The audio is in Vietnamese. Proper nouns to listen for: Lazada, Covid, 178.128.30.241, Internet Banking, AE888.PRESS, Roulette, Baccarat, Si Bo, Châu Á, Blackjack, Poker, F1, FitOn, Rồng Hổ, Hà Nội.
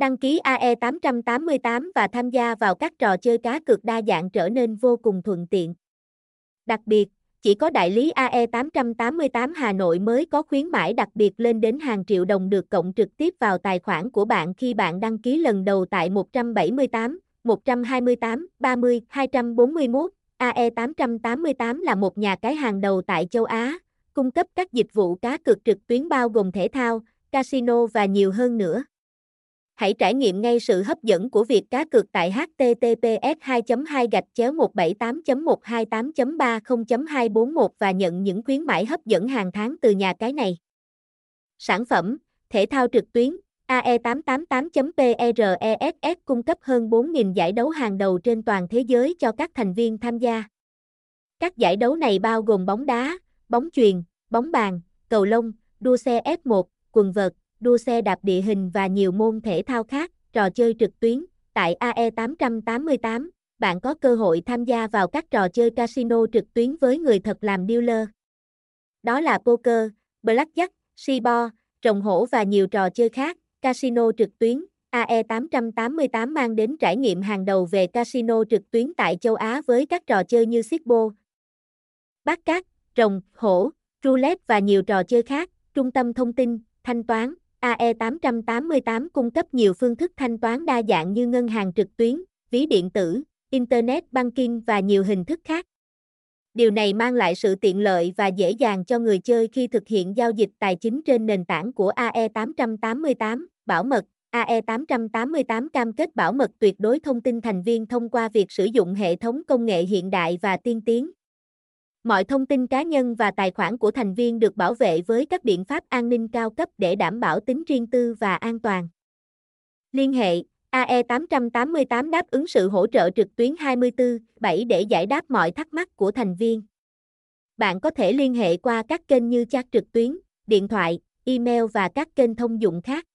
Đăng ký AE888 và tham gia vào các trò chơi cá cược đa dạng trở nên vô cùng thuận tiện. Đặc biệt, chỉ có đại lý AE888 Hà Nội mới có khuyến mãi đặc biệt lên đến hàng triệu đồng được cộng trực tiếp vào tài khoản của bạn khi bạn đăng ký lần đầu tại 178.128.30.241. AE888 là một nhà cái hàng đầu tại châu Á, cung cấp các dịch vụ cá cược trực tuyến bao gồm thể thao, casino và nhiều hơn nữa. Hãy trải nghiệm ngay sự hấp dẫn của việc cá cược tại https://178.128.30.241 và nhận những khuyến mãi hấp dẫn hàng tháng từ nhà cái này. Sản phẩm, thể thao trực tuyến, AE888.PRESS cung cấp hơn 4.000 giải đấu hàng đầu trên toàn thế giới cho các thành viên tham gia. Các giải đấu này bao gồm bóng đá, bóng chuyền, bóng bàn, cầu lông, đua xe F1, quần vợt, đua xe đạp địa hình và nhiều môn thể thao khác. Trò chơi trực tuyến. Tại AE888, bạn có cơ hội tham gia vào các trò chơi casino trực tuyến với người thật làm dealer. Đó là Poker, Blackjack, Si Bo, Rồng Hổ và nhiều trò chơi khác. Casino trực tuyến. AE888 mang đến trải nghiệm hàng đầu về casino trực tuyến tại châu Á với các trò chơi như Si Bo, Baccarat, Rồng, Hổ, Roulette và nhiều trò chơi khác. Trung tâm thông tin, thanh toán. AE888 cung cấp nhiều phương thức thanh toán đa dạng như ngân hàng trực tuyến, ví điện tử, Internet Banking và nhiều hình thức khác. Điều này mang lại sự tiện lợi và dễ dàng cho người chơi khi thực hiện giao dịch tài chính trên nền tảng của AE888. Bảo mật. AE888 cam kết bảo mật tuyệt đối thông tin thành viên thông qua việc sử dụng hệ thống công nghệ hiện đại và tiên tiến. Mọi thông tin cá nhân và tài khoản của thành viên được bảo vệ với các biện pháp an ninh cao cấp để đảm bảo tính riêng tư và an toàn. Liên hệ, AE888 đáp ứng sự hỗ trợ trực tuyến 24/7 để giải đáp mọi thắc mắc của thành viên. Bạn có thể liên hệ qua các kênh như chat trực tuyến, điện thoại, email và các kênh thông dụng khác.